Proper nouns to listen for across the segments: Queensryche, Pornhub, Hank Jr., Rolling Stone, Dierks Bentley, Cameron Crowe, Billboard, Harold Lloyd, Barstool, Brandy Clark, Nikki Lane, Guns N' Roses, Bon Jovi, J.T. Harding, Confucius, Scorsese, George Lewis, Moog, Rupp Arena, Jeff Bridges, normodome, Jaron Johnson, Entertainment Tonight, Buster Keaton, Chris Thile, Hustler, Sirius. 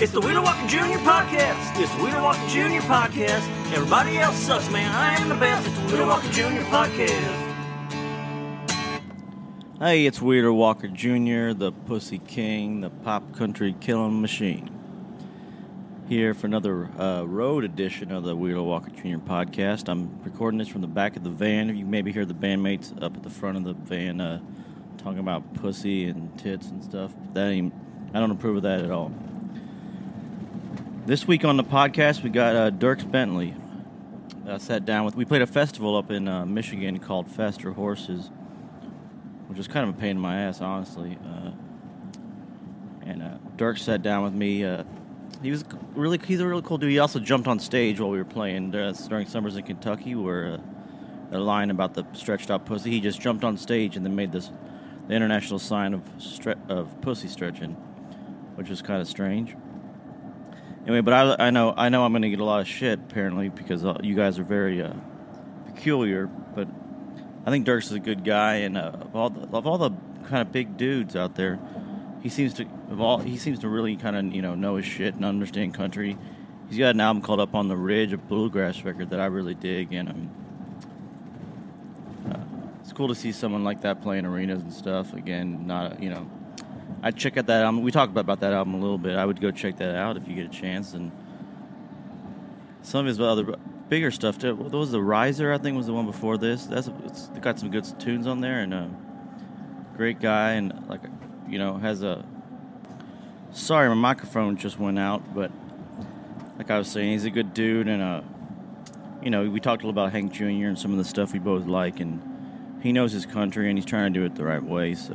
It's the Wheeler Walker Jr. podcast. It's the Wheeler Walker Jr. podcast. Everybody else sucks, man. I am the best. It's the Wheeler Walker Jr. podcast. Hey, it's Wheeler Walker Jr., the Pussy King, the pop country killing machine. Here for another road edition of the Wheeler Walker Jr. podcast. I'm recording this from the back of the van. You maybe hear the bandmates up at the front of the van talking about pussy and tits and stuff. I don't approve of that at all. This week on the podcast, we got Dierks Bentley. I sat down with. We played a festival up in Michigan called Faster Horses, which was kind of a pain in my ass, honestly. And Dierks sat down with me. He's a really cool dude. He also jumped on stage while we were playing during Summers in Kentucky, where the line about the stretched out pussy. He just jumped on stage and then made the international sign of pussy stretching, which was kind of strange. Anyway, but I know I'm going to get a lot of shit, apparently, because you guys are very peculiar, but I think Dierks is a good guy, and of all the kind of big dudes out there, he seems to really kind of, know his shit and understand country. He's got an album called Up on the Ridge, a bluegrass record that I really dig, and it's cool to see someone like that playing arenas and stuff. Again, not. I'd check out that album. We talked about that album a little bit. I would go check that out if you get a chance. And some of his other bigger stuff too. What was The Riser? I think was the one before this. It's got some good tunes on there. And great guy. And has a. Sorry, my microphone just went out. But like I was saying, he's a good dude. And we talked a little about Hank Jr. and some of the stuff we both like. And he knows his country, and he's trying to do it the right way. So.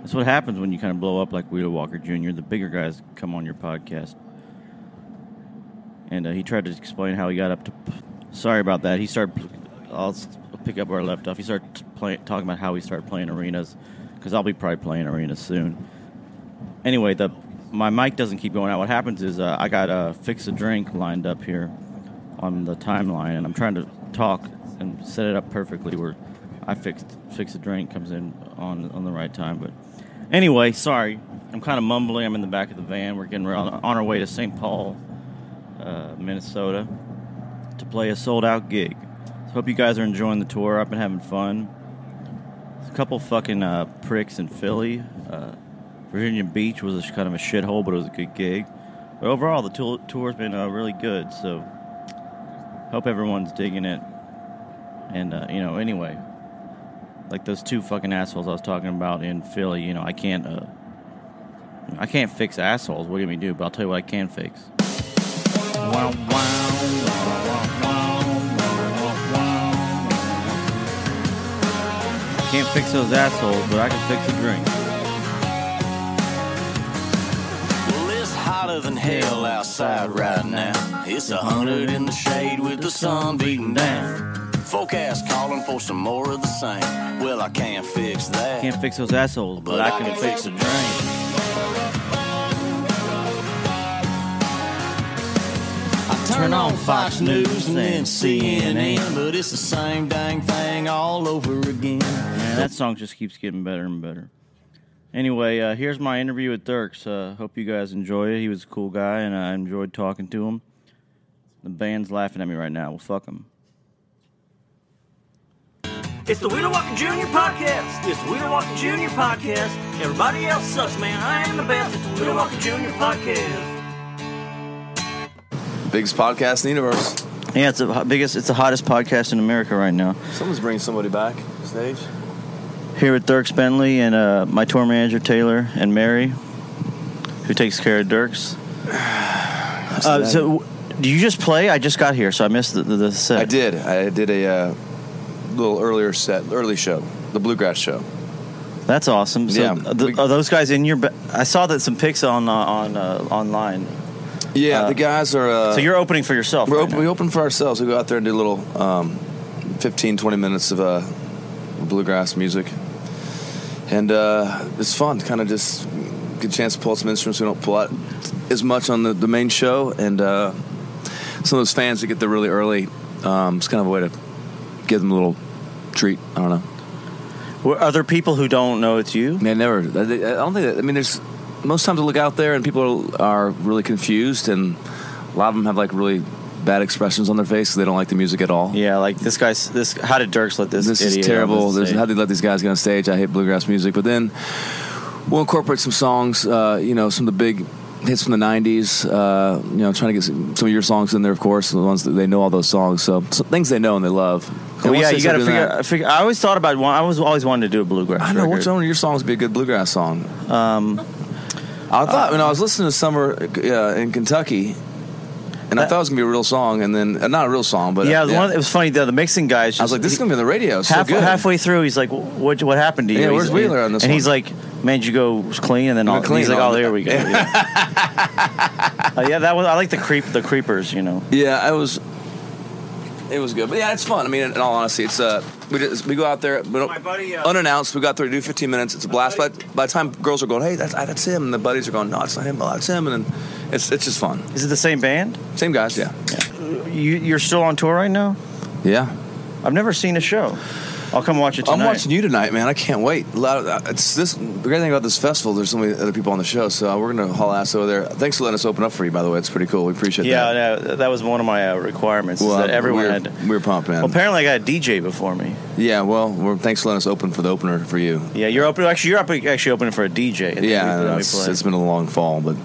That's what happens when you kind of blow up like Wheeler Walker Jr. The bigger guys come on your podcast. And he tried to explain how he got up to... Sorry about that. I'll pick up where I left off. He started talking about how he started playing arenas, because I'll be probably playing arenas soon. Anyway, my mic doesn't keep going out. What happens is I got a fix-a-drink lined up here on the timeline, and I'm trying to talk and set it up perfectly where I fix-a-drink comes in on the right time, but... Anyway, sorry. I'm kind of mumbling. I'm in the back of the van. We're getting on our way to St. Paul, Minnesota, to play a sold-out gig. So hope you guys are enjoying the tour. I've been having fun. There's a couple fucking pricks in Philly. Virginia Beach was kind of a shithole, but it was a good gig. But overall, the tour's been really good, so hope everyone's digging it. And, anyway... Like those two fucking assholes I was talking about in Philly, I can't fix assholes. What do you mean do? But I'll tell you what I can fix. Wow, wow. Can't fix those assholes, but I can fix a drink. Well, it's hotter than hell outside right now. It's 100 in the shade with the sun beating down. Folk ass calling for some more of the same. Well, I can't fix that. Can't fix those assholes, but I can fix a drink. I turn on Fox News and then CNN, but it's the same dang thing all over again. Man, that song just keeps getting better and better. Anyway, here's my interview with Dierks. Hope you guys enjoy it. He was a cool guy, and I enjoyed talking to him. The band's laughing at me right now. Well, fuck him. It's the Wheeler Walker Jr. podcast. It's the Wheeler Walker Jr. podcast. Everybody else sucks, man. I am the best. It's the Wheeler Walker Jr. podcast. Biggest podcast in the universe. Yeah, it's the biggest. It's the hottest podcast in America right now. Someone's bringing somebody back stage. Here with Dierks Bentley and my tour manager Taylor and Mary, who takes care of Dierks. So, do you just play? I just got here, so I missed the set. I did a. Little early show, the bluegrass show. That's awesome. So yeah, are those guys in your? I saw that some pics on online. Yeah, the guys are. So you're opening for yourself. We open for ourselves. We go out there and do a little 15-20 minutes of bluegrass music, and it's fun. Kind of just get a chance to pull some instruments we don't pull out as much on the main show, and some of those fans that get there really early. It's kind of a way to give them a little treat. I don't know. Were other people who don't know it's you? I don't think that, I mean, there's most times I look out there and people are really confused, and a lot of them have like really bad expressions on their face, so they don't like the music at all. Yeah, like this guy's this. How did Dierks let this? This idiot is terrible. How did they let these guys get on stage? I hate bluegrass music. But then we'll incorporate some songs. You know, some of the big hits from the 90s, you know, trying to get some of your songs in there, of course, the ones that they know all those songs, so things they know and they love. Well, yeah, you gotta figure I always thought about one. I was always wanted to do a bluegrass record. I know, which one of your songs would be a good bluegrass song? I thought when I was listening to Summer in Kentucky, and I thought it was going to be a real song, and then not a real song, but yeah, it was funny. The mixing guy, I was like, this is going to be on the radio. It's so good. Halfway through, he's like, what happened to you? Yeah, where's Wheeler on this one? And he's like, man, did you go clean? And then all clean. He's like, oh, there we go. Yeah, yeah, that was. I like the Creepers, you know. Yeah, it was good. But yeah, it's fun. I mean, in all honesty, it's we go out there, unannounced. We got there to do 15 minutes. It's a blast. By the time girls are going, hey, that's him, and the buddies are going, no, it's not him, that's him, and then it's just fun. Is it the same band? Same guys, yeah. You're still on tour right now? Yeah. I've never seen a show. I'll come watch it tonight. I'm watching you tonight, man. I can't wait. The great thing about this festival, there's so many other people on the show, so we're going to haul ass over there. Thanks for letting us open up for you, by the way. It's pretty cool. We appreciate that. Yeah, that was one of my requirements. Well, that everyone we were pumped, man. Well, apparently I got a DJ before me. Yeah, well, thanks for letting us open for the opener for you. Yeah, you're actually opening for a DJ. Yeah, it's been a long fall, but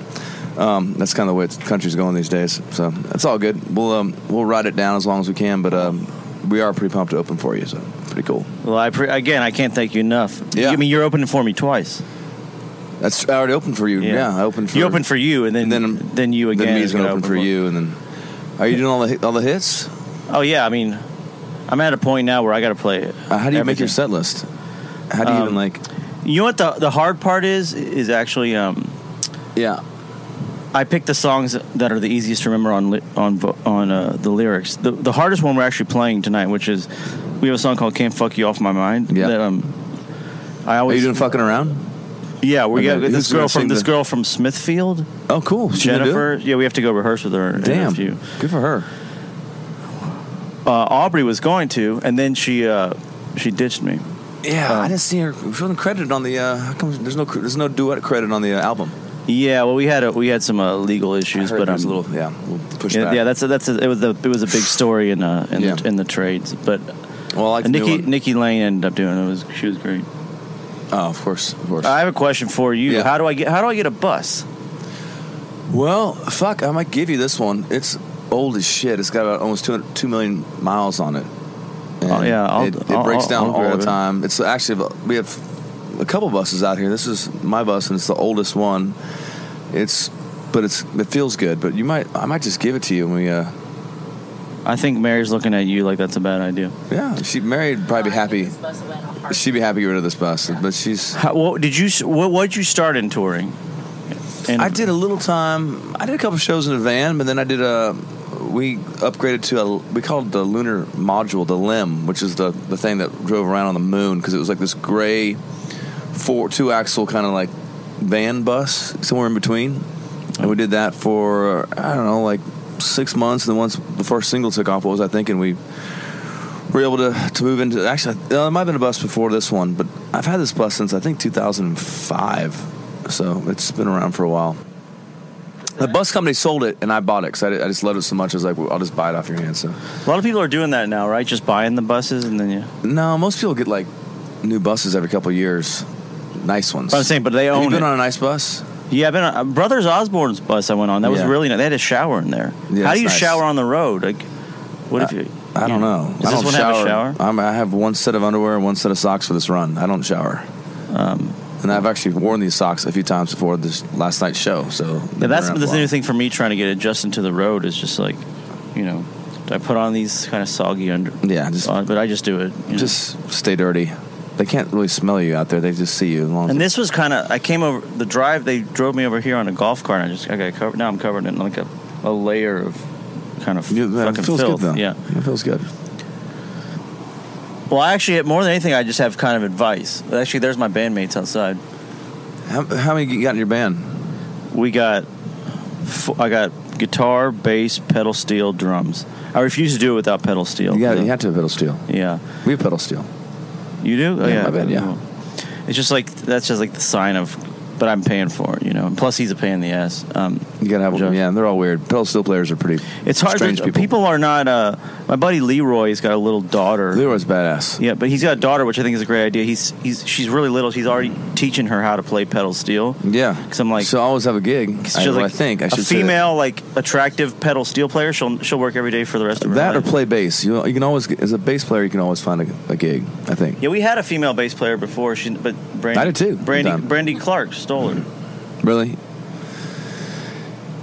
that's kind of the way the country's going these days. So that's all good. We'll ride it down as long as we can, but we are pretty pumped to open for you, so pretty cool. Well, I can't thank you enough. Yeah. I mean, you're opening for me twice. I already opened for you. Yeah, I opened for you. You opened for you, and then you again. Then me's going to open for you, and then are you doing all the hits? Oh yeah, I mean, I'm at a point now where I got to play it. How do you make your set list? How do you even like? You know what the hard part is actually. Yeah. I picked the songs that are the easiest to remember on the lyrics. The hardest one we're actually playing tonight, which is we have a song called "Can't Fuck You Off My Mind." Yeah. That, are you doing fucking around? Yeah, we got this girl from Smithfield. Oh, cool, Jennifer. Yeah, we have to go rehearse with her. Damn, good for her. Aubrey was going to, and then she ditched me. Yeah, I didn't see her. She wasn't credited on the. How come there's no duet credit on the album? Yeah, well, we had some legal issues, but was a little pushback. Yeah, it was a big story in the trades. But Nikki Lane ended up doing it. She was great. Oh, of course. I have a question for you. Yeah. How do I get a bus? Well, fuck, I might give you this one. It's old as shit. It's got about almost 2 million miles on it. And it breaks down all the time. It's actually we have a couple buses out here. This is my bus, and it's the oldest one. It feels good. But I might just give it to you when we. I think Mary's looking at you like that's a bad idea. Yeah, Mary'd probably be happy. She'd be happy to get rid of this bus, yeah. But she's. What did you start in touring? I did a little time. I did a couple shows in a van, but then I did a. We upgraded to we called it the lunar module, the LEM, which is the thing that drove around on the moon, because it was like this gray. 2-axle kind of like van bus somewhere in between, and we did that for I don't know, like 6 months. And then once the first single took off, what was I thinking? We were able to move into actually. There might have been a bus before this one, but I've had this bus since I think 2005, so it's been around for a while. The bus company sold it, and I bought it because I just loved it so much. I was like, well, I'll just buy it off your hands. So a lot of people are doing that now, right? Just buying the buses, and then no, most people get like new buses every couple of years. Nice ones. But I'm saying, but they own. Have you been on a nice bus? Yeah, I've been on Brothers Osborne's bus. I went on. That was really nice. They had a shower in there. Yeah, how do you shower on the road? Like, what if you? I don't know. Does this one have a shower? I have one set of underwear and one set of socks for this run. I don't shower. And I've actually worn these socks a few times before this last night's show. So yeah, that's the new thing for me trying to get adjusted to the road is just like, you know, I put on these kind of soggy underwear. Yeah, but I just do it. Just stay dirty. They can't really smell you out there. They just see you. This was kind of. I came over the drive. They drove me over here on a golf cart. And I got covered. Now I'm covered in like a layer of kind of fucking filth. Good, though. Yeah, it feels good. Well, I actually, more than anything, I just have kind of advice. Actually, there's my bandmates outside. How many you got in your band? We got. I got guitar, bass, pedal steel, drums. I refuse to do it without pedal steel. You have to have pedal steel. Yeah, we have pedal steel. You do? Oh, yeah, my bad, yeah. It's just like that's just like the sign of But I'm paying for it, you know. And plus, he's a pain in the ass. You gotta have them, yeah. And they're all weird. Steel players are pretty. It's hard. People are not. My buddy Leroy's got a little daughter. Leroy's badass. Yeah, but he's got a daughter, which I think is a great idea. She's really little. She's already teaching her how to play pedal steel. Yeah. Because I'm like, so I always have a gig. I think I should. A female, like attractive pedal steel player. She'll work every day for the rest of her life. That or play bass. You can always, as a bass player, you can always find a gig. I think. Yeah, we had a female bass player before. But Brandy, I did too. Brandy Clark stole her. Really?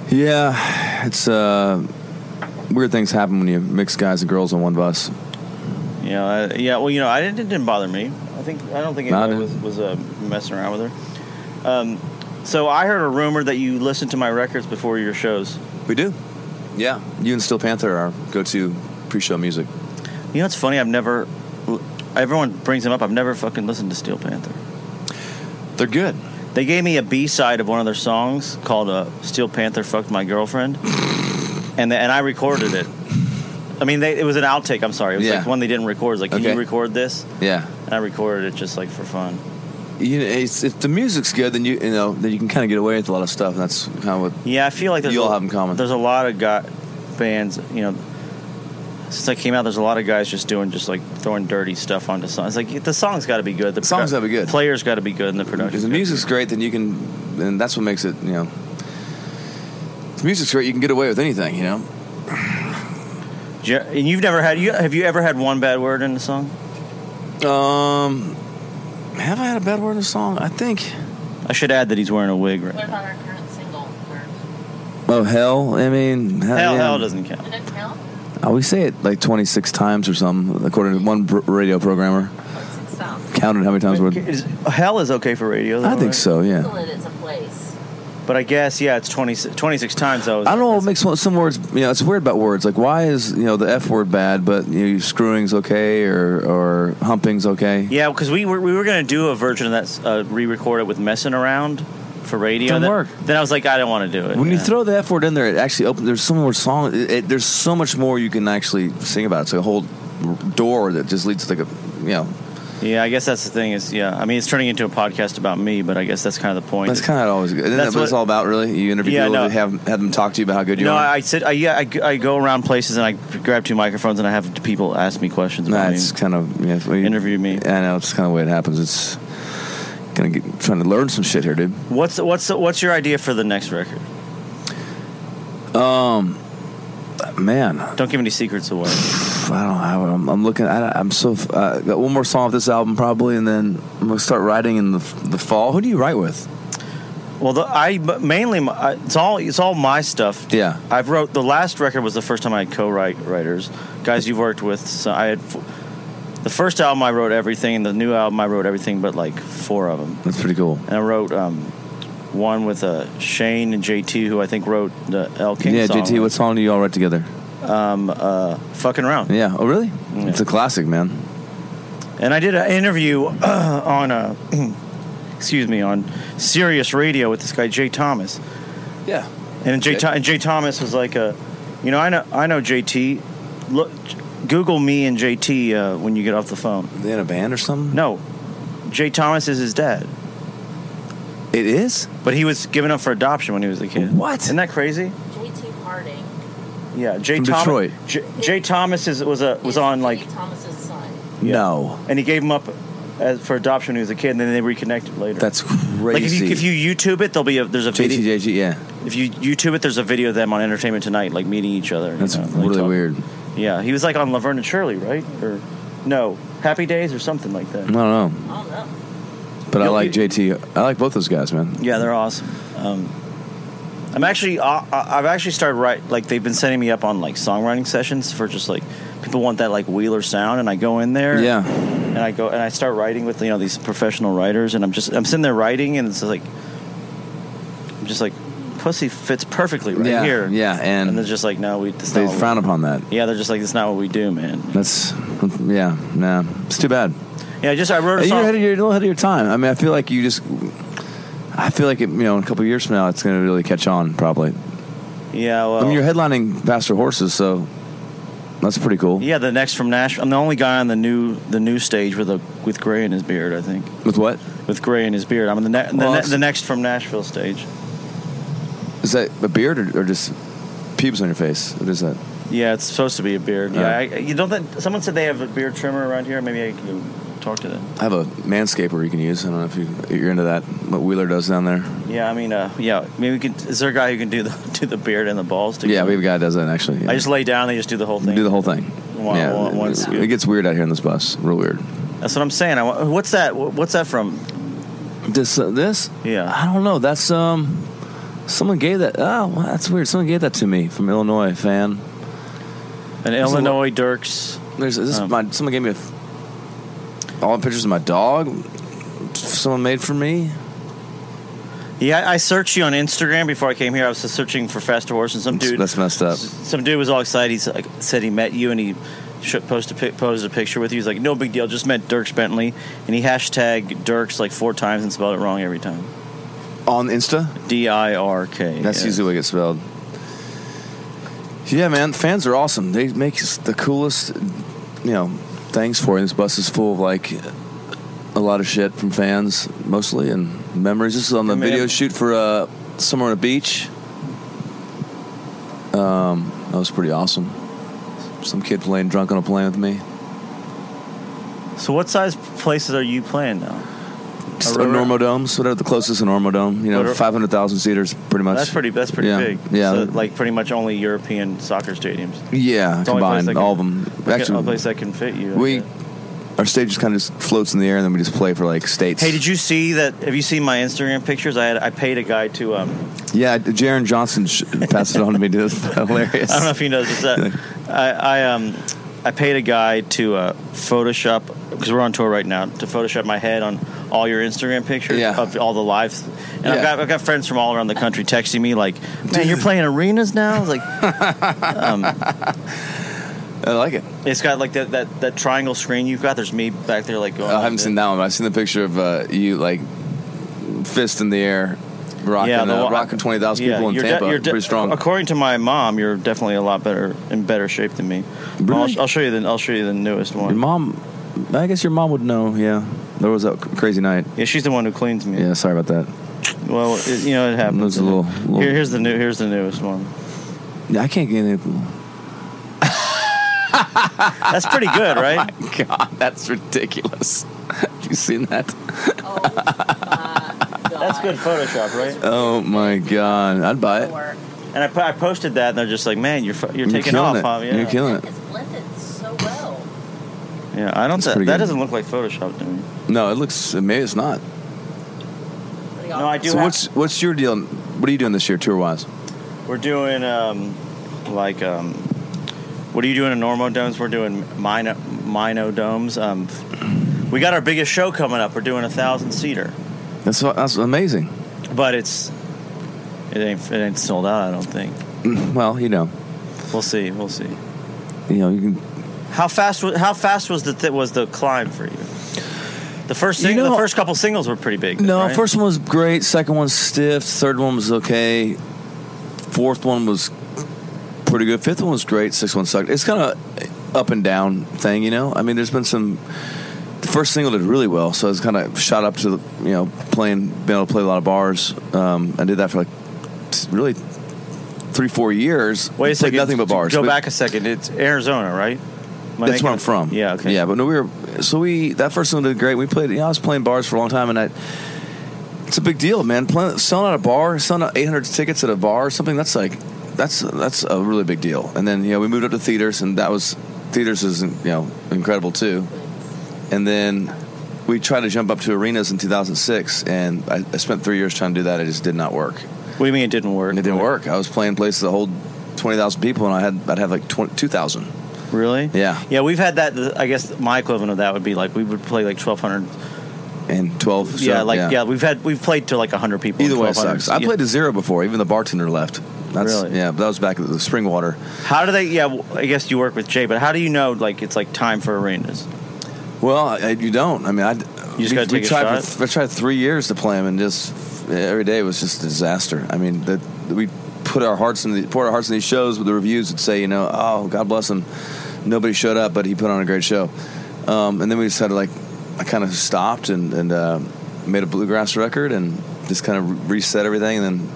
Yeah, it's weird things happen when you mix guys and girls on one bus. Yeah, well, you know, it didn't bother me. I don't think anyone was messing around with her. So I heard a rumor that you listen to my records before your shows. We do. Yeah, you and Steel Panther are go-to pre-show music. You know, it's funny. Everyone brings them up. I've never fucking listened to Steel Panther. They're good. They gave me a B-side of one of their songs called Steel Panther Fucked My Girlfriend, and I recorded it. I mean, it was an outtake, I'm sorry. It was like one they didn't record. It was like, can you record this? Yeah. And I recorded it just like for fun. You know, if the music's good, then you can kind of get away with a lot of stuff, and that's kind of what I feel like you all have in common. There's a lot of bands, you know, since I came out, there's a lot of guys just throwing dirty stuff onto songs. It's like, the song's got to be good. The song's got to be good. Player's got to be good, and the production. If the music's great, then you can, and that's what makes it, you know. If the music's great, you can get away with anything, you know. And you've never had, have you ever had one bad word in a song? Have I had a bad word in a song? I think. I should add that he's wearing a wig right now. What about our current single? Oh, hell. I mean, hell doesn't count. It doesn't count? We say it like 26 times or something, according to one radio programmer. Counted how many times hell is okay for radio, though, I think, right? So, yeah. It's a place. But I guess, yeah, it's 26 times, though. I don't know what makes some words, you know, it's weird about words. Like, why is, you know, the F word bad, but, you know, screwing's okay or humping's okay? Yeah, because we were going to do a version of that, re-record it with messing around. For radio, didn't work. Then I was like, I don't want to do it. When you throw the F word in there, it actually opens. There's so more song. There's so much more you can actually sing about. It's like a whole door that just leads to like a, you know. Yeah, I guess that's the thing. Is I mean, it's turning into a podcast about me, but I guess that's kind of the point. That's kind of always good. Isn't that's what it's all about, really. You interview people, have them talk to you about how good you are. No, I said, I go around places and I grab two microphones and I have people ask me questions. About it's kind of interview me. I know it's kind of the way it happens. It's. Trying to learn some shit here, dude. What's your idea for the next record? Man, don't give any secrets away. I don't know. I'm looking. I'm so. Got one more song off this album probably, and then I'm gonna start writing in the fall. Who do you write with? Well, it's all my stuff. Yeah, I've wrote the last record was the first time I had co-writers. Guys, you've worked with. So I had. The first album I wrote everything, and the new album I wrote everything but like four of them. That's pretty cool. And I wrote one with Shane and J.T., who I think wrote the L. King song. Yeah, J.T., what song do you all write together? Fucking Around. Yeah, oh really? Yeah. It's a classic, man. And I did an interview on Sirius Radio with this guy, Jay Thomas. Yeah. And Jay Thomas was like, you know, I know J.T., look... Google me and JT when you get off the phone. Are they in a band or something? No. Jay Thomas is his dad. It is? But he was given up for adoption when he was a kid. What? Isn't that crazy? J.T. Harding. Yeah, Jay Thomas. Detroit. Jay Thomas was on like... Jay Thomas's son. Yeah. No. And he gave him up for adoption when he was a kid, and then they reconnected later. That's crazy. Like, if you YouTube it, there's a video. JT, yeah. If you YouTube it, there's a video of them on Entertainment Tonight, like, meeting each other. That's really weird. Yeah, he was like on Laverne and Shirley, right? Or no, Happy Days or something like that. I don't know. But I like JT. I like both those guys, man. Yeah, they're awesome. I've actually started writing. Like they've been setting me up on like songwriting sessions for just like people want that like Wheeler sound, and I go in there. Yeah. And I go and I start writing with these professional writers, and I'm sitting there writing, and it's like I'm just like. Pussy fits perfectly right here. Yeah, and they're just like, no, they frown upon that. Yeah, they're just like, it's not what we do, man. It's too bad. Yeah, I wrote a song. You're a little ahead of your time. I mean, I feel like it, in a couple of years from now, it's going to really catch on, probably. Yeah, well, I mean, you're headlining Faster Horses, so That's pretty cool. Yeah, the next from Nashville. I'm the only guy on the new stage with gray in his beard, I think. With what? With gray in his beard. I'm the next from Nashville stage. Is that a beard or just pubes on your face? What is that? Yeah, it's supposed to be a beard. Yeah, someone said they have a beard trimmer around here. Maybe I can talk to them. I have a manscaper you can use. I don't know if you're into that. What Wheeler does down there. Yeah, I mean, maybe we can. Is there a guy who can do the beard and the balls together? Yeah, we have a guy that does that actually. Yeah. I just lay down. And they just do the whole thing. Do the whole thing. Wow, yeah, it gets weird out here in this bus. Real weird. That's what I'm saying. What's that? What's that from? This? Yeah. I don't know. That's someone gave that. Oh, that's weird. Someone gave that to me from Illinois fan. An Illinois Dierks. Someone gave me all the pictures of my dog. Someone made for me. Yeah, I searched you on Instagram before I came here. I was searching for Faster Horse, and that's messed up. Some dude was all excited. He said he met you, and he posted a picture with you. He's like, "No big deal, just met Dierks Bentley," and he hashtagged Dierks like 4 times and spelled it wrong every time. On Insta, D-I-R-K. That's usually what it gets spelled. Yeah, man, fans are awesome. They make the coolest, things for you. This bus is full of a lot of shit from fans, mostly, and memories. This is on the video shoot for somewhere on a beach. That was pretty awesome. Some kid playing drunk on a plane with me. So, what size places are you playing now? Just normodomes, whatever the closest in normodome, 500,000 seaters, pretty much. That's pretty big. Yeah, so like pretty much only European soccer stadiums. Yeah, it's combined, all of them. Actually, all place that can fit you. Our stage just kind of floats in the air, and then we just play for like states. Hey, did you see that? Have you seen my Instagram pictures? I paid a guy to. Yeah, Jaron Johnson passed it on to me. Dude, it's hilarious. I don't know if he knows this. I paid a guy to Photoshop, because we're on tour right now, to Photoshop my head on all your Instagram pictures of all the live. And yeah. I've got friends from all around the country texting me like, "Man, you're playing arenas now?" I was like, I like it. It's got like that triangle screen you've got. There's me back there like going. I haven't seen that one, but I've seen the picture of you like fist in the air. Rocking 20,000 people in Tampa. Pretty strong. According to my mom, you're definitely a lot better in better shape than me. Really? I'll show you the newest one. Your mom, I guess your mom would know. Yeah, there was that crazy night. Yeah, she's the one who cleans me. Yeah, sorry about that. Well, it happens. There's a little... Here's the newest one. Yeah, I can't get anything. That's pretty good, right? Oh my God, that's ridiculous. Have you seen that? Oh my God. That's good Photoshop, right? Oh my God, I'd buy it. And I posted that, and they're just like, "Man, you're taking off, huh?" Yeah. You're killing it. It's blended so well. Yeah, I don't. That doesn't look like Photoshop to me. No, it looks. Maybe it's not. No, I do. So what's your deal? What are you doing this year, tour wise? We're doing what are you doing in normodomes? We're doing minodomes. We got our biggest show coming up. We're doing 1,000-seater. That's amazing. But it ain't sold out, I don't think. Well, We'll see. You can. How fast was the climb for you? The first couple singles were pretty big. No, first one was great. Second one was stiff. Third one was okay. Fourth one was pretty good. Fifth one was great. Sixth one sucked. It's kind of up and down thing, I mean, there's been some. The first single did really well, so I was kind of shot up to being able to play a lot of bars. I did that for like really 3-4 years. Wait a second, nothing but bars. Go back a second. It's Arizona, right? That's where I'm from. Yeah, okay. Yeah, but no, that first single did great. We played. I was playing bars for a long time, and it's a big deal, man. Selling out a bar, selling out 800 tickets at a bar, or something. That's a really big deal. And then we moved up to theaters, and theaters is incredible too. And then we tried to jump up to arenas in 2006, and I spent 3 years trying to do that. It just did not work. What do you mean it didn't work? It didn't work. I was playing places that hold 20,000 people, and I'd have like 2,000. Really? Yeah. Yeah, we've had that. I guess my equivalent of that would be like we would play like 1,200. And 12. Yeah, so, we've played to like 100 people. Either way, it sucks. I played to zero before. Even the bartender left. Really? Yeah, but that was back at the Springwater. How do they? Yeah, I guess you work with Jay, but how do you know like it's like time for arenas? Well, you don't. I mean, I tried 3 years to play them, and just every day was just a disaster. I mean, we poured our hearts in these shows, but the reviews would say, "Oh, God bless them." nobody showed up, but he put on a great show. And then we decided, like, I kind of stopped and made a bluegrass record and just kind of reset everything. And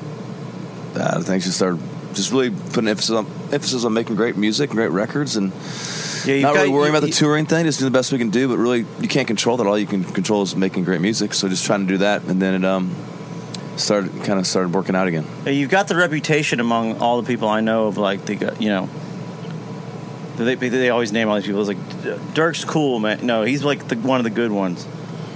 then things just started just really putting emphasis on making great music and great records and not really worrying about the touring thing. Just do the best we can do, but really you can't control that. All you can control is making great music. So just trying to do that, and then it started working out again. You've got the reputation among all the people I know of, like, the, you know, they always name all these people. It's like, Dirk's cool, man. No, he's like one of the good ones,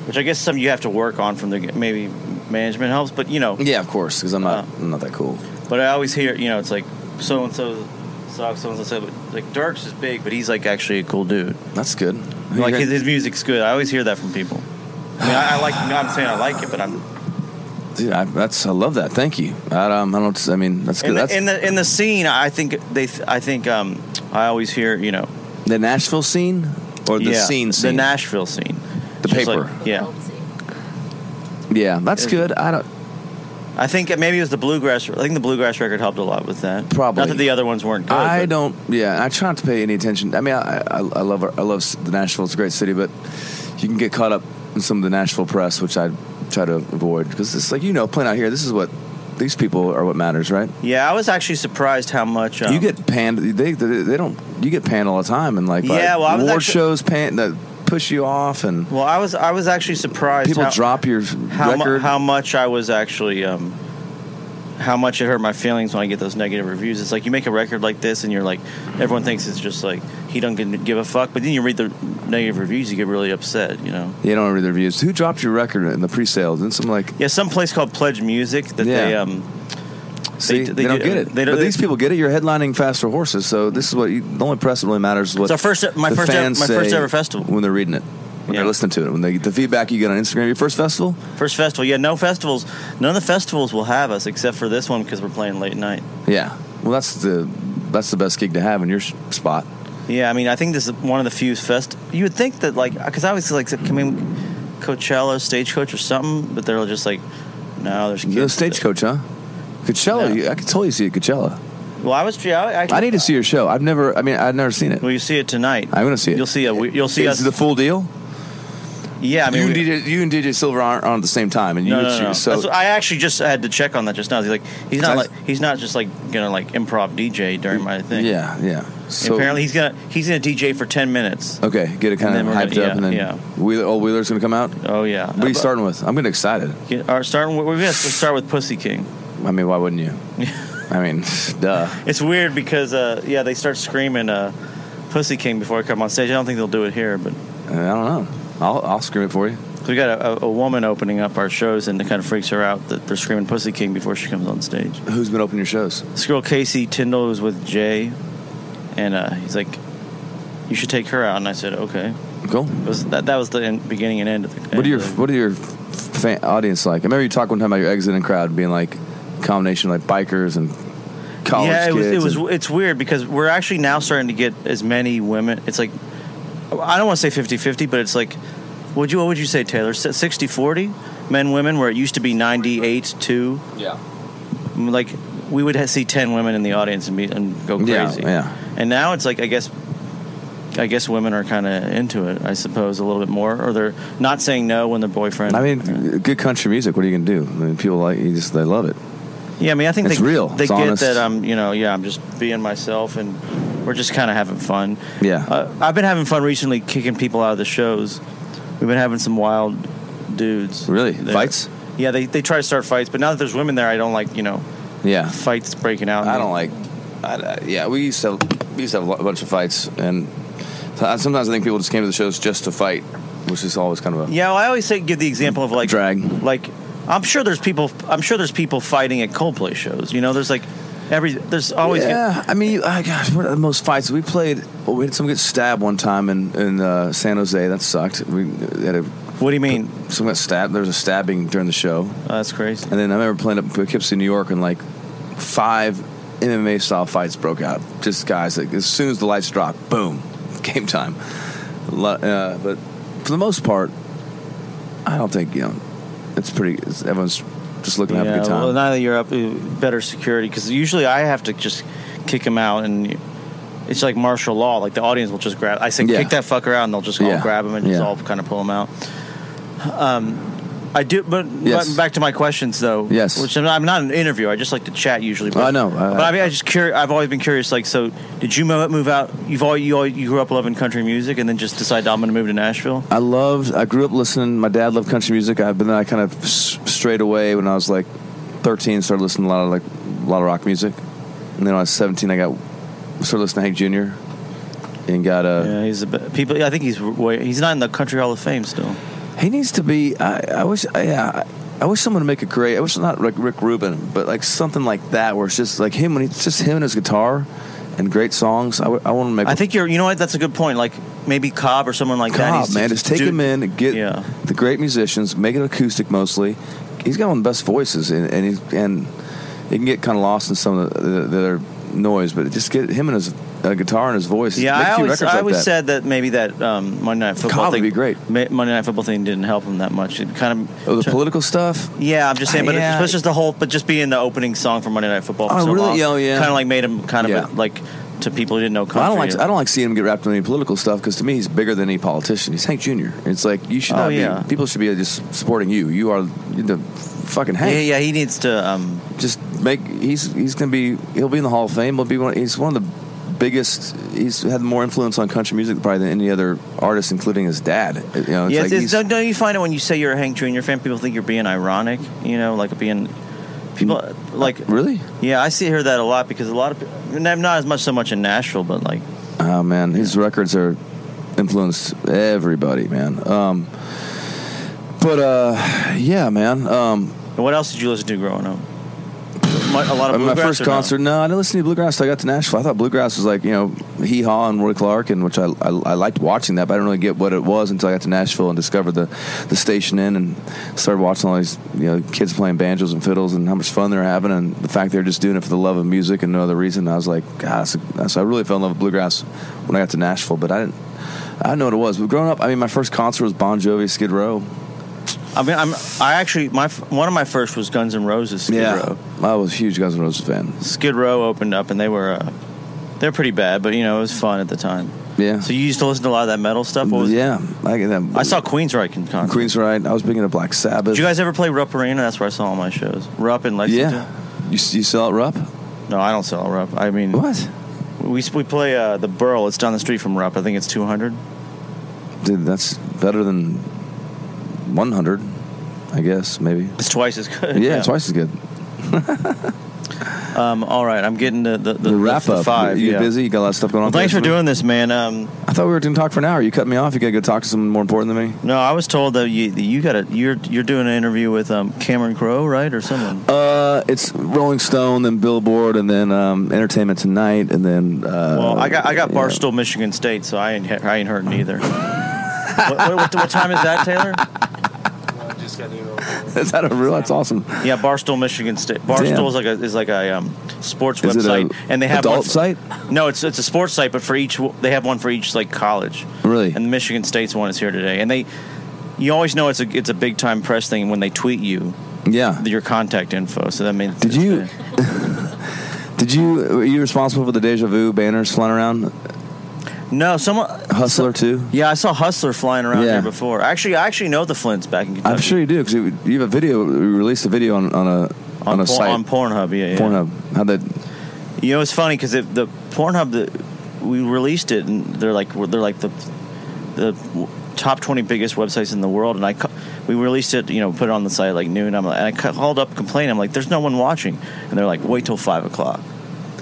which I guess some you have to work on from the, maybe management helps, but you know. Yeah, of course, because I'm not that cool. But I always hear, you know, it's like so-and-so sucks, so-and-so, like, Dierks is big, but he's, like, actually a cool dude. That's good. Like, his music's good. I always hear that from people. I mean, I like, I'm saying I like it, but I'm... Dude, I love that. Thank you. I don't, I mean, that's good. In the scene, I think I always hear, you know... The Nashville scene? Or the scene? The Nashville scene. The paper. Like, yeah. Yeah, that's good. I think maybe it was the bluegrass. I think the bluegrass record helped a lot with that. Probably. Not that the other ones weren't good. I try not to pay any attention. I mean, I love the Nashville. It's a great city, but you can get caught up in some of the Nashville press, which I try to avoid, because it's like, you know, playing out here, this is what these people are, what matters, right? Yeah, I was actually surprised how much you get panned. They don't. You get panned all the time, and shows panned. Push you off, and I was actually surprised people drop your record. How much I was actually how much it hurt my feelings when I get those negative reviews. It's like, you make a record like this, and you're like, everyone thinks it's just like, he doesn't give a fuck. But then you read the negative reviews, you get really upset, you know. You don't read the reviews. Who dropped your record in the pre-sales? And some some place called Pledge Music that they See, they don't get it. But these people get it. You're headlining Faster Horses, so this is what the only press that really matters is what my first ever festival, when they're reading it, when they're listening to it, when they the feedback you get on Instagram. Your first festival? First festival. Yeah, none of the festivals will have us except for this one, because we're playing late night. Yeah, well, that's the best gig to have in your spot. Yeah, I mean, I think this is one of the few you would think that, like, because I always Coachella, Stagecoach, or something, but they're just like, no, there's kids. No, Stagecoach, huh? Coachella, I could totally see it. Coachella. Well, I need to see your show. I've never seen it. Well, you see it tonight. I'm gonna see it. You'll see it. You'll see us. Is the full deal? Yeah, I mean, you and DJ Silver aren't on at the same time, and no. So I actually just had to check on that just now. He's not just gonna improv DJ during my thing. Yeah. So apparently he's gonna DJ for 10 minutes. Okay, get it kind of hyped up, and then Wheeler's gonna come out. Oh yeah. What are you starting with? I'm gonna excited. Let's start with Pussy King. I mean, why wouldn't you? I mean, duh. It's weird because, they start screaming Pussy King before I come on stage. I don't think they'll do it here, but... I don't know. I'll scream it for you. We got a woman opening up our shows, and it kind of freaks her out that they're screaming Pussy King before she comes on stage. Who's been opening your shows? This girl, Casey Tyndall, was with Jay, and he's like, you should take her out. And I said, okay. Cool. That was the beginning and end of the... What are your fan audience like? I remember you talked one time about your exiting crowd being like... combination of bikers and college kids. It's weird because we're actually now starting to get as many women. It's like, I don't want to say 50-50, but it's like, what would you say, Taylor? 60-40 men, women, where it used to be 98-2. Yeah. Like, we would see 10 women in the audience and go crazy. Yeah. And now it's like, I guess women are kind of into it, I suppose, a little bit more, or they're not saying no when their boyfriend. I mean, good country music. What are you gonna do? I mean, people they love it. Yeah, I mean, I think it's real. They get that I'm just being myself, and we're just kind of having fun. Yeah, I've been having fun recently, kicking people out of the shows. We've been having some wild dudes. Really? Fights? Yeah, they try to start fights, but now that there's women there, I don't like fights breaking out. We used to have a bunch of fights, and sometimes I think people just came to the shows just to fight, which is always kind of a... Yeah, well, I always say give the example of like drag, like. I'm sure there's people fighting at Coldplay shows. You know, there's always. Yeah, I mean, gosh, what are the most fights we played? Well, we had someone get stabbed one time in San Jose. That sucked. What do you mean? Someone got stabbed. There was a stabbing during the show. Oh, that's crazy. And then I remember playing up Poughkeepsie, New York, and like 5 MMA style fights broke out. Just guys, like, as soon as the lights dropped, boom, game time. But for the most part, I don't think It's pretty... everyone's just looking to have a good time. Well, now that you're up, better security, because usually I have to just kick them out, and it's like martial law. Like the audience will just grab. I said, kick that fucker out, and they'll just all grab him and just all kind of pull him out. I do, but back to my questions though. Yes, which I'm not an interview. I just like to chat usually. But, I know, but I mean, I just curious. I've always been curious. Like, so did you move out? You grew up loving country music, and then just decided I'm going to move to Nashville. I grew up listening. My dad loved country music. But then I kind of strayed away when I was like 13. Started listening to a lot of rock music, and then when I was 17, I started listening to Hank Jr. and got a. Yeah, he's people. I think he's not in the Country Hall of Fame still. He needs to be. I wish someone would make a great. I wish not like Rick Rubin, but like something like that, where it's just like him when it's just him and his guitar, and great songs. I want to make. I think you're. You know what? That's a good point. Like maybe Cobb or someone like that. Cobb, man, just take him in and get the great musicians. Make it acoustic mostly. He's got one of the best voices, and he can get kind of lost in some of the noise, but just get him and his. A guitar and his voice. Yeah, I always said that maybe that Monday Night Football thing would be great. Monday Night Football thing didn't help him that much. It kind of political stuff. Yeah, I'm just saying, but it's just the whole. But just being the opening song for Monday Night Football. For so really? Long, kind of like made him kind of like to people who didn't know country. Well, I don't like seeing him get wrapped in any political stuff because to me he's bigger than any politician. He's Hank Jr. It's like you should not be. People should be just supporting you. You are the fucking Hank. Yeah, he needs to just make. He's gonna be. He'll be in the Hall of Fame. He'll be one. He's one of the. He's had more influence on country music probably than any other artist, including his dad. You know, don't you find it when you say you're a Hank Jr. fan, people think you're being ironic? You know, like being people like really? Yeah, I hear that a lot because a lot of not as much so much in Nashville, but like oh man, his records are influenced everybody, man. What else did you listen to growing up? A lot of bluegrass. My first concert, no, I didn't listen to bluegrass until I got to Nashville. I thought bluegrass was like, you know, Hee Haw and Roy Clark, and which I liked watching that, but I didn't really get what it was until I got to Nashville and discovered the station inn and started watching all these, you know, kids playing banjos and fiddles and how much fun they're having and the fact they're just doing it for the love of music and no other reason. I was like, God, so I really fell in love with bluegrass when I got to Nashville, but I didn't know what it was. But growing up, I mean, my first concert was Bon Jovi, Skid Row. I mean, one of my first was Guns N' Roses, Skid Row. I was a huge Guns N' Roses fan. Skid Row opened up, and they were pretty bad, but you know it was fun at the time. Yeah. So you used to listen to a lot of that metal stuff. What was I saw Queensryche in concert. Queensryche. I was big into Black Sabbath. Did you guys ever play Rupp Arena? That's where I saw all my shows. Rupp in Lexington. Yeah. You sell at Rupp? No, I don't sell at Rupp. I mean, what? We play the Burl. It's down the street from Rupp. I think it's 200. Dude, that's better than. 100, I guess, maybe. It's twice as good. Yeah, twice as good. All right, I'm getting the wrap up. Five, you busy? You got a lot of stuff going on. Thanks for doing this, man. I thought we were going to talk for an hour. You cut me off. You got to go talk to someone more important than me. No, I was told that you're doing an interview with Cameron Crowe, right, or someone. It's Rolling Stone, then Billboard, and then Entertainment Tonight, and then. Well, I got Barstool, Michigan State, so I ain't hurting either. What time is that, Taylor? Is that a real? That's awesome. Yeah, Barstool, Michigan State. Barstool is like a sports website, and they have adult site. No, it's a sports site, but they have one for each like college. Really? And the Michigan State's one is here today, and you always know it's a big time press thing when they tweet you. Yeah. Your contact info. So that means were you responsible for the Deja Vu banners flying around? No, someone Hustler too. Yeah, I saw Hustler flying around here before. Actually, I know the Flints back in Kentucky. I'm sure you do because you have a video. We released a video on a site on Pornhub. Yeah, Pornhub. How that? You know, it's funny because the Pornhub we released it, and they're like the top 20 biggest websites in the world, and we released it, you know, put it on the site like noon. I called up complaining. I'm like, there's no one watching, and they're like, wait till 5:00.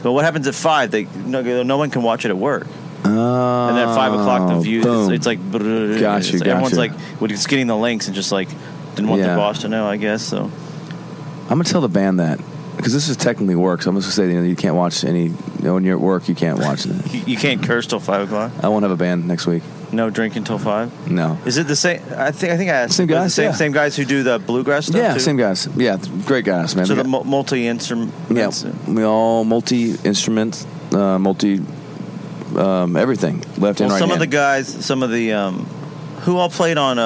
But what happens at 5? No one can watch it at work. And then at 5:00 the views it's like gotcha. Everyone's like it's getting the links and just like didn't want the boss to know, I guess. So I'm going to tell the band that because this is technically work, so I'm just going to say you can't watch any when you're at work you can't watch it. You can't curse till 5:00. I won't have a band next week. No drinking till 5? No. Is it the same? I think I asked. Same guys? The same guys who do the bluegrass stuff? Yeah, too? Same guys. Yeah, great guys, man. So the multi-instrument. Yeah, we all multi-instrument, everything left and right. Some of the guys, who all played on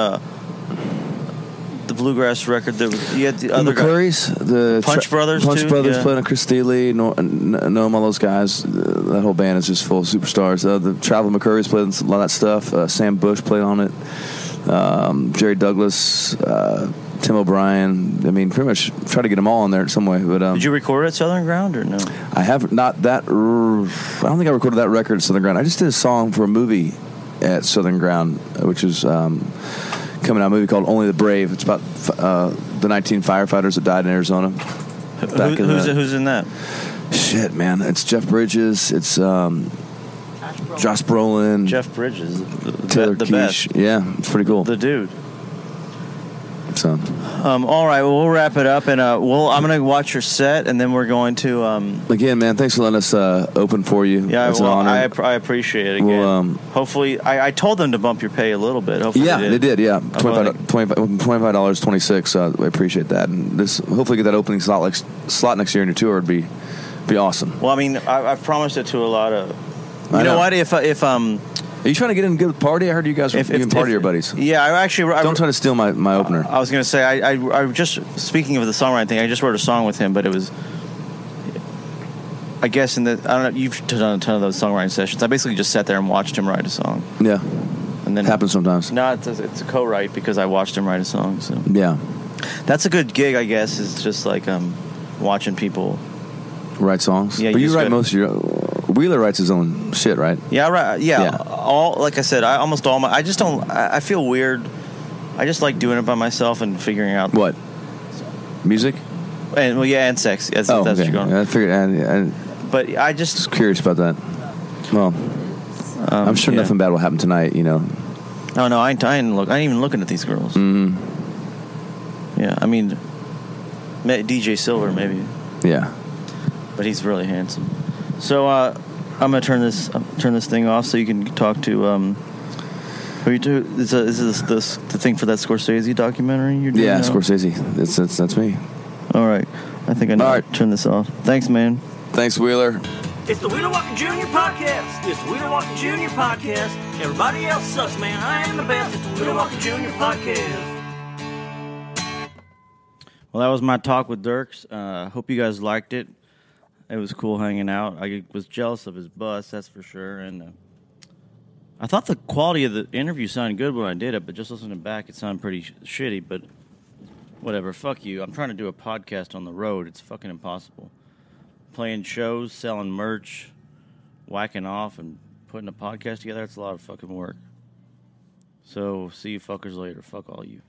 the bluegrass record that you had the other McCourys, the Punch Brothers yeah. playing Chris Thile, Noam, all those guys. That whole band is just full of superstars. The Travelin' McCourys played a lot of that stuff. Sam Bush played on it. Jerry Douglas, Tim O'Brien. I mean, pretty much try to get them all in there in some way. But did you record at Southern Ground or no? I have not that. I don't think I recorded that record at Southern Ground. I just did a song for a movie at Southern Ground, which is coming out, a movie called Only the Brave. It's about the 19 firefighters that died in Arizona. Who's in that? Shit, man. It's Jeff Bridges. It's Josh Brolin. Jeff Bridges. Taylor Keesh. Yeah, it's pretty cool. The dude. So. All right, well, we'll wrap it up, and I'm going to watch your set, and then we're going to. Again, man, thanks for letting us open for you. Yeah, that's an honor. I appreciate it. Again, hopefully, I told them to bump your pay a little bit. Hopefully, yeah, they did. Yeah, $25.26. I appreciate that, and this hopefully get that opening slot next year in your tour would be awesome. Well, I mean, I've promised it to a lot of. You know what? If Are you trying to get in a good party? I heard you guys were in party your buddies. Yeah, don't try to steal my opener. I was going to say, I just, speaking of the songwriting thing, I just wrote a song with him, but it was, I guess, I don't know, you've done a ton of those songwriting sessions. I basically just sat there and watched him write a song. Yeah. And then it happens sometimes. No, it's a co-write because I watched him write a song. So. Yeah. That's a good gig, I guess, is just like watching people write songs. Yeah, but you write most of your Wheeler writes his own shit, right? Yeah, right. Yeah. All, like I said, I feel weird. I just like doing it by myself and figuring out what music. And well, yeah, and sex. That's okay. What you're going. Yeah, I figured. But I just was curious about that. Well, I'm sure nothing bad will happen tonight. You know. Oh no, I ain't even looking at these girls. Mm-hmm. Yeah, I mean, DJ Silver maybe. Yeah. But he's really handsome. So I'm gonna turn this thing off so you can talk to who you do. This is the thing for that Scorsese documentary you're doing. Yeah, now? Scorsese. That's me. All right, I think I know. All right, turn this off. Thanks, man. Thanks, Wheeler. It's the Wheeler Walker Jr. podcast. It's the Wheeler Walker Jr. podcast. Everybody else sucks, man. I am the best. It's the Wheeler Walker Jr. podcast. Well, that was my talk with Dierks. Hope you guys liked it. It was cool hanging out. I was jealous of his bus, that's for sure. And I thought the quality of the interview sounded good when I did it, but just listening back, it sounded pretty shitty. But whatever, fuck you. I'm trying to do a podcast on the road. It's fucking impossible. Playing shows, selling merch, whacking off, and putting a podcast together, it's a lot of fucking work. So see you fuckers later. Fuck all you.